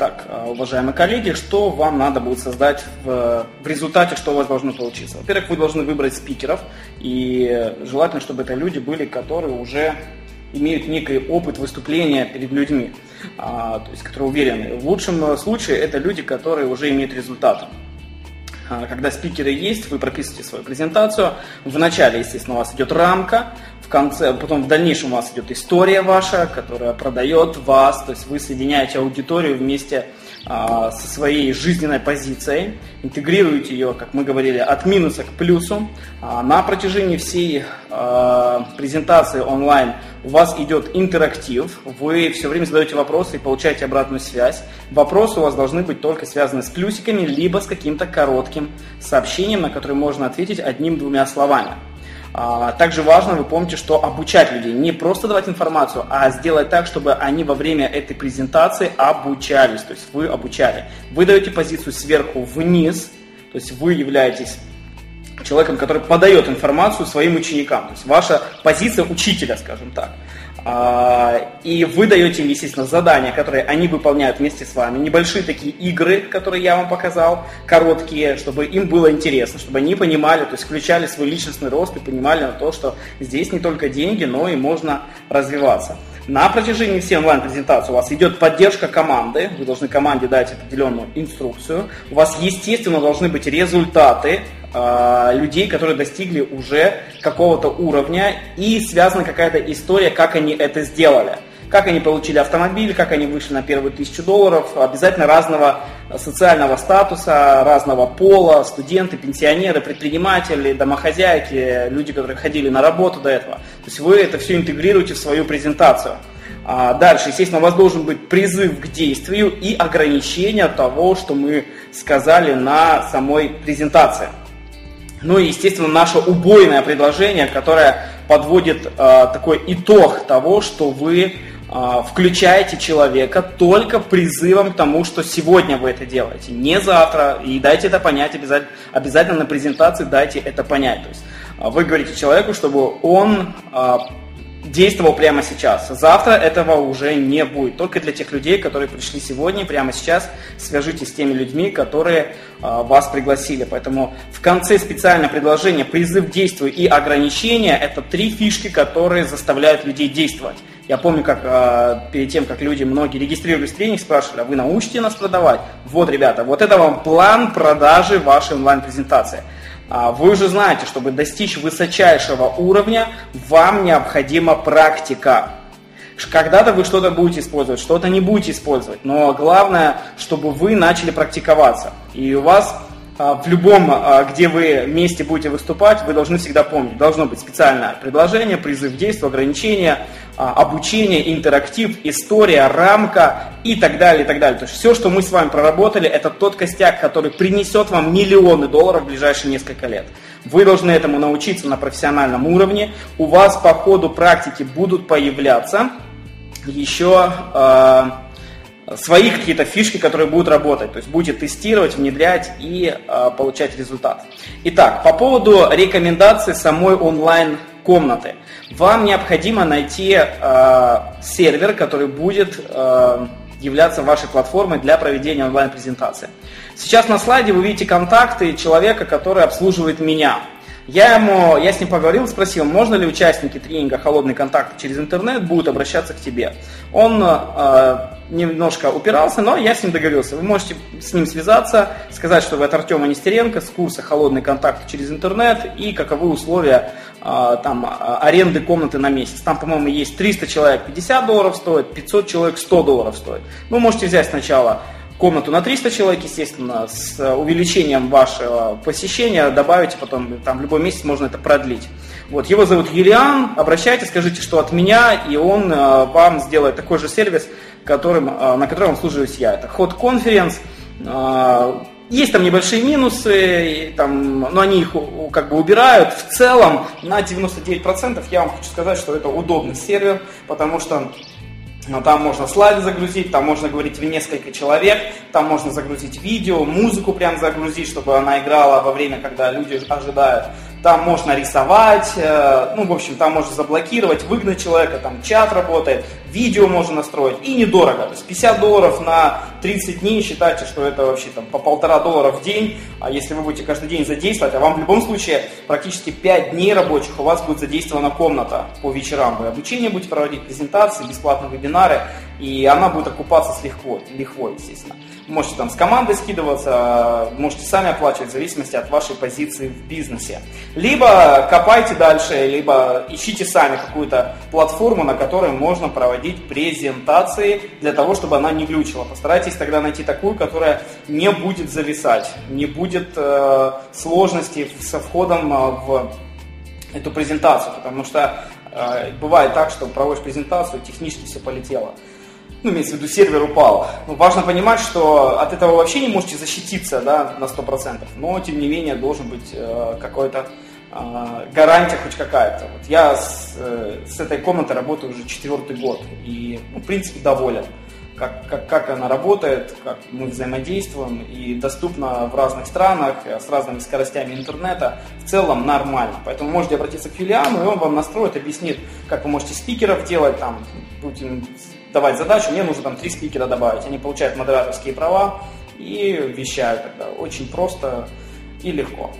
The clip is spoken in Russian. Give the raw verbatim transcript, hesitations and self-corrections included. Итак, уважаемые коллеги, что вам надо будет создать в, в результате, что у вас должно получиться? Во-первых, вы должны выбрать спикеров, и желательно, чтобы это люди были, которые уже имеют некий опыт выступления перед людьми, то есть которые уверены. В лучшем случае это люди, которые уже имеют результаты. Когда спикеры есть, вы прописываете свою презентацию. В начале, естественно, у вас идет рамка, в конце, потом в дальнейшем у вас идет история ваша, которая продает вас, то есть вы соединяете аудиторию вместе а, со своей жизненной позицией, интегрируете ее, как мы говорили, от минуса к плюсу. А на протяжении всей а, презентации онлайн у вас идет интерактив, вы все время задаете вопросы и получаете обратную связь. Вопросы у вас должны быть только связаны с плюсиками, либо с каким-то коротким сообщением, на которое можно ответить одним-двумя словами. Также важно, вы помните, что обучать людей, не просто давать информацию, а сделать так, чтобы они во время этой презентации обучались, то есть вы обучали. Вы даете позицию сверху вниз, то есть вы являетесь человеком, который подает информацию своим ученикам, то есть ваша позиция учителя, скажем так. И вы даете им, естественно, задания, которые они выполняют вместе с вами. Небольшие такие игры, которые я вам показал, короткие, чтобы им было интересно, чтобы они понимали, то есть включали свой личностный рост и понимали то, что здесь не только деньги, но и можно развиваться. На протяжении всей онлайн-презентации у вас идет поддержка команды. Вы должны команде дать определенную инструкцию. У вас, естественно, должны быть результаты э, людей, которые достигли уже какого-то уровня, и связана какая-то история, как они это сделали. Как они получили автомобиль, как они вышли на первые тысячу долларов. Обязательно разного социального статуса, разного пола, студенты, пенсионеры, предприниматели, домохозяйки, люди, которые ходили на работу до этого. То есть вы это все интегрируете в свою презентацию. Дальше, естественно, у вас должен быть призыв к действию и ограничение того, что мы сказали на самой презентации. Ну и, естественно, наше убойное предложение, которое подводит э, такой итог того, что вы э, включаете человека только призывом к тому, что сегодня вы это делаете, не завтра, и дайте это понять, обязательно, обязательно на презентации дайте это понять. То есть вы говорите человеку, чтобы он э, действовал прямо сейчас. Завтра этого уже не будет. Только для тех людей, которые пришли сегодня, прямо сейчас свяжитесь с теми людьми, которые э, вас пригласили. Поэтому в конце специальное предложение, призыв к действию и ограничения – это три фишки, которые заставляют людей действовать. Я помню, как э, перед тем, как люди многие регистрировались в тренинг, спрашивали: а вы научите нас продавать? Вот, ребята, вот это вам план продажи вашей онлайн-презентации. Вы уже знаете, чтобы достичь высочайшего уровня, вам необходима практика. Когда-то вы что-то будете использовать, что-то не будете использовать, но главное, чтобы вы начали практиковаться. И у вас в любом, где вы вместе будете выступать, вы должны всегда помнить, должно быть специальное предложение, призыв к действию, ограничение, обучение, интерактив, история, рамка и так далее, и так далее. То есть все, что мы с вами проработали, это тот костяк, который принесет вам миллионы долларов в ближайшие несколько лет. Вы должны этому научиться на профессиональном уровне. У вас по ходу практики будут появляться еще э, свои какие-то фишки, которые будут работать. То есть будете тестировать, внедрять и э, получать результат. Итак, по поводу рекомендаций самой онлайн комнаты. Вам необходимо найти э, сервер, который будет э, являться вашей платформой для проведения онлайн-презентации. Сейчас на слайде вы видите контакты человека, который обслуживает меня. Я, ему, я с ним поговорил, спросил, можно ли участники тренинга «Холодный контакт через интернет» будут обращаться к тебе. Он э, немножко упирался, но я с ним договорился. Вы можете с ним связаться, сказать, что вы от Артема Нестеренко с курса «Холодный контакт через интернет» и каковы условия э, там, аренды комнаты на месяц. Там, по-моему, есть триста человек пятьдесят долларов стоит, пятьсот человек сто долларов стоит. Вы можете взять сначала комнату на триста человек, естественно, с увеличением вашего посещения добавите потом, там, любой месяц можно это продлить. Вот, его зовут Юлиан, обращайтесь, скажите, что от меня, и он э, вам сделает такой же сервис, которым, э, на котором обслуживаюсь я. Это Hot Conference. Э, Есть там небольшие минусы, там, но они их как бы убирают. В целом, на девяносто девять процентов я вам хочу сказать, что это удобный сервер, потому что но там можно слайды загрузить, там можно говорить в несколько человек, там можно загрузить видео, музыку прям загрузить, чтобы она играла во время, когда люди ожидают. Там можно рисовать, ну, в общем, там можно заблокировать, выгнать человека, там чат работает, видео можно настроить, и недорого. То есть пятьдесят долларов на тридцать дней, считайте, что это вообще там по полтора доллара в день, а если вы будете каждый день задействовать, а вам в любом случае практически пять дней рабочих у вас будет задействована комната по вечерам. Вы обучение будете проводить, презентации, бесплатные вебинары, и она будет окупаться с лихвой, лихвой, естественно. Можете там с командой скидываться, можете сами оплачивать в зависимости от вашей позиции в бизнесе. Либо копайте дальше, либо ищите сами какую-то платформу, на которой можно проводить презентации для того, чтобы она не глючила. Постарайтесь тогда найти такую, которая не будет зависать, не будет э, сложностей со входом э, в эту презентацию, потому что э, бывает так, что проводишь презентацию, технически все полетело. Ну, имеется в виду, сервер упал. Но важно понимать, что от этого вообще не можете защититься, да, на сто процентов, но, тем не менее, должен быть э, какой-то э, гарантия хоть какая-то. Вот я с, э, с этой комнатой работаю уже четвертый год и, ну, в принципе, доволен, как, как, как она работает, как мы взаимодействуем, и доступна в разных странах, с разными скоростями интернета, в целом нормально. Поэтому можете обратиться к Юлиану, и он вам настроит, объяснит, как вы можете спикеров делать, там, будем давать задачу, мне нужно там три спикера добавить, они получают модераторские права и вещают тогда очень просто и легко.